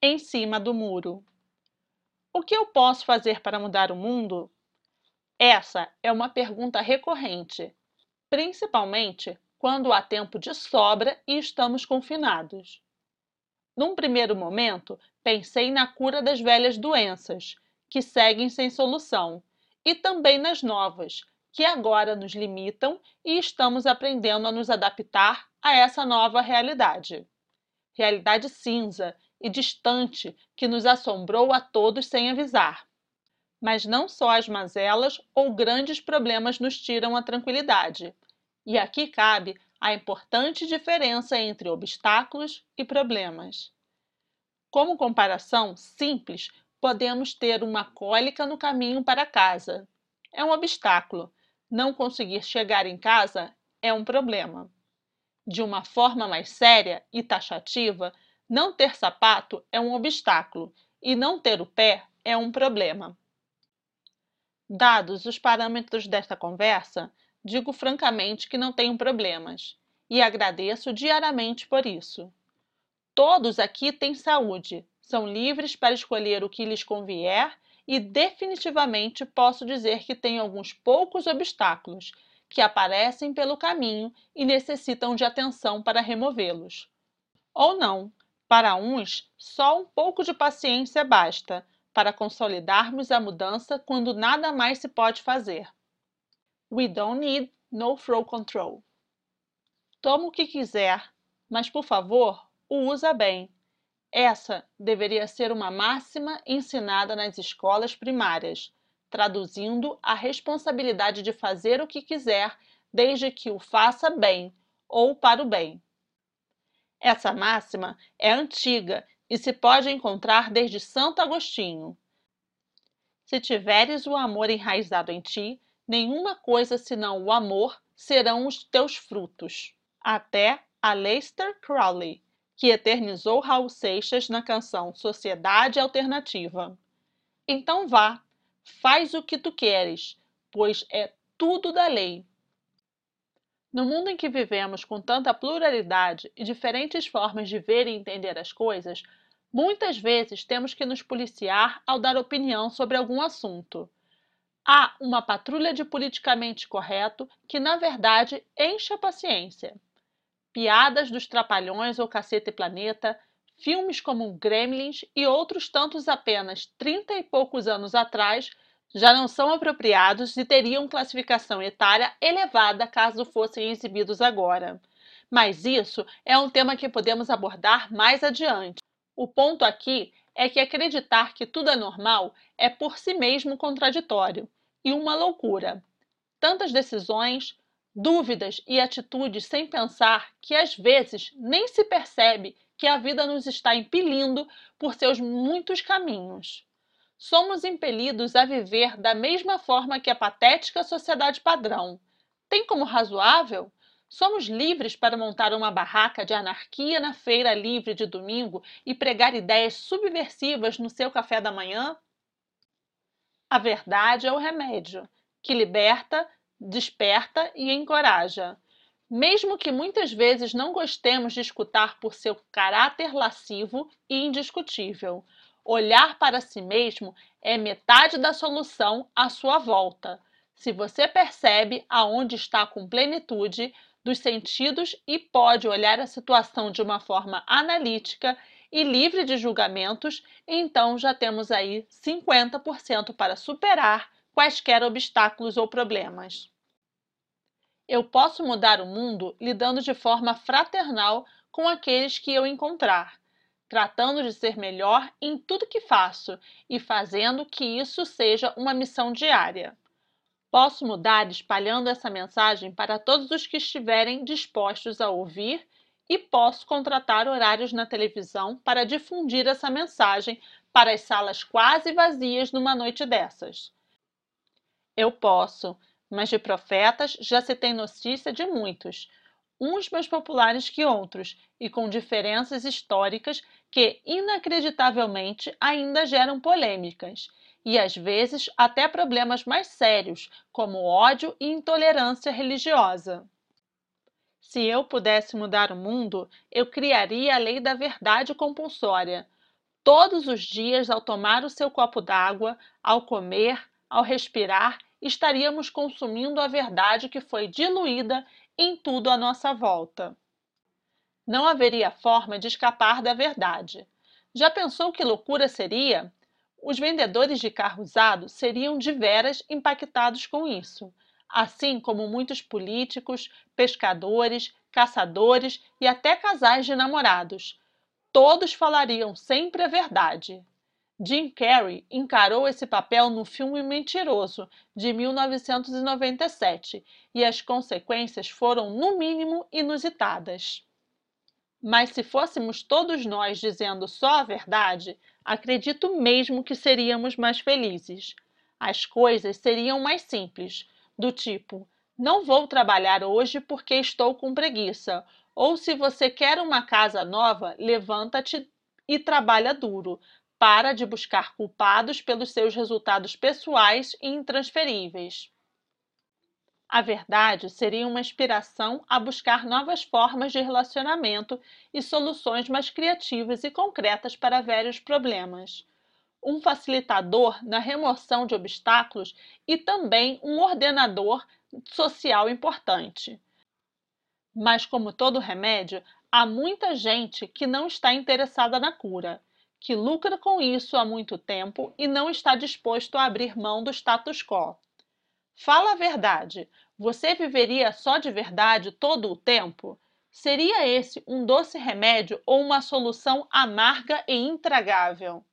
em cima do muro. O que eu posso fazer para mudar o mundo? Essa é uma pergunta recorrente, principalmente quando há tempo de sobra e estamos confinados. Num primeiro momento, pensei na cura das velhas doenças, que seguem sem solução, e também nas novas, que agora nos limitam e estamos aprendendo a nos adaptar a essa nova realidade. Realidade cinza e distante que nos assombrou a todos sem avisar. Mas não só as mazelas ou grandes problemas nos tiram a tranquilidade. E aqui cabe a importante diferença entre obstáculos e problemas. Como comparação simples, podemos ter uma cólica no caminho para casa. É um obstáculo. Não conseguir chegar em casa é um problema. De uma forma mais séria e taxativa, não ter sapato é um obstáculo e não ter o pé é um problema. Dados os parâmetros desta conversa, digo francamente que não tenho problemas e agradeço diariamente por isso. Todos aqui têm saúde, são livres para escolher o que lhes convier e definitivamente posso dizer que tenho alguns poucos obstáculos que aparecem pelo caminho e necessitam de atenção para removê-los. Ou não, para uns, só um pouco de paciência basta para consolidarmos a mudança quando nada mais se pode fazer. We don't need no flow control. Toma o que quiser, mas por favor, o usa bem. Essa deveria ser uma máxima ensinada nas escolas primárias, traduzindo a responsabilidade de fazer o que quiser, desde que o faça bem ou para o bem. Essa máxima é antiga e se pode encontrar desde Santo Agostinho. Se tiveres o amor enraizado em ti, nenhuma coisa senão o amor serão os teus frutos. Até Aleister Crowley, que eternizou Raul Seixas na canção Sociedade Alternativa. Então vá, faz o que tu queres, pois é tudo da lei. No mundo em que vivemos com tanta pluralidade e diferentes formas de ver e entender as coisas, muitas vezes temos que nos policiar ao dar opinião sobre algum assunto. Há uma patrulha de politicamente correto que, na verdade, enche a paciência. Piadas dos Trapalhões ou Casseta e Planeta, filmes como Gremlins e outros tantos apenas 30 e poucos anos atrás já não são apropriados e teriam classificação etária elevada caso fossem exibidos agora. Mas isso é um tema que podemos abordar mais adiante. O ponto aqui é que acreditar que tudo é normal é por si mesmo contraditório e uma loucura. Tantas decisões, dúvidas e atitudes sem pensar que às vezes nem se percebe que a vida nos está impelindo por seus muitos caminhos. Somos impelidos a viver da mesma forma que a patética sociedade padrão. Tem como razoável? Somos livres para montar uma barraca de anarquia na feira livre de domingo e pregar ideias subversivas no seu café da manhã? A verdade é o remédio, que liberta, desperta e encoraja. Mesmo que muitas vezes não gostemos de escutar por seu caráter lascivo e indiscutível. Olhar para si mesmo é metade da solução à sua volta, se você percebe aonde está com plenitude dos sentidos e pode olhar a situação de uma forma analítica e livre de julgamentos, então já temos aí 50% para superar quaisquer obstáculos ou problemas. Eu posso mudar o mundo lidando de forma fraternal com aqueles que eu encontrar, tratando de ser melhor em tudo que faço e fazendo que isso seja uma missão diária. Posso mudar espalhando essa mensagem para todos os que estiverem dispostos a ouvir e posso contratar horários na televisão para difundir essa mensagem para as salas quase vazias numa noite dessas. Eu posso, mas de profetas já se tem notícia de muitos, uns mais populares que outros e com diferenças históricas que, inacreditavelmente, ainda geram polêmicas e, às vezes, até problemas mais sérios, como ódio e intolerância religiosa. Se eu pudesse mudar o mundo, eu criaria a lei da verdade compulsória. todos os dias, ao tomar o seu copo d'água, ao comer, ao respirar, estaríamos consumindo a verdade que foi diluída em tudo à nossa volta. Não haveria forma de escapar da verdade. Já pensou que loucura seria? Os vendedores de carro usado seriam de veras impactados com isso, assim como muitos políticos, pescadores, caçadores e até casais de namorados. Todos falariam sempre a verdade. Jim Carrey encarou esse papel no filme Mentiroso, de 1997, e as consequências foram, no mínimo, inusitadas. Mas se fôssemos todos nós dizendo só a verdade, acredito mesmo que seríamos mais felizes. As coisas seriam mais simples, do tipo, não vou trabalhar hoje porque estou com preguiça, ou se você quer uma casa nova, levanta-te e trabalha duro. Para de buscar culpados pelos seus resultados pessoais e intransferíveis. A verdade seria uma inspiração a buscar novas formas de relacionamento e soluções mais criativas e concretas para velhos problemas. Um facilitador na remoção de obstáculos e também um ordenador social importante. Mas, como todo remédio, há muita gente que não está interessada na cura, que lucra com isso há muito tempo e não está disposto a abrir mão do status quo. Fala a verdade, você viveria só de verdade todo o tempo? Seria esse um doce remédio ou uma solução amarga e intragável?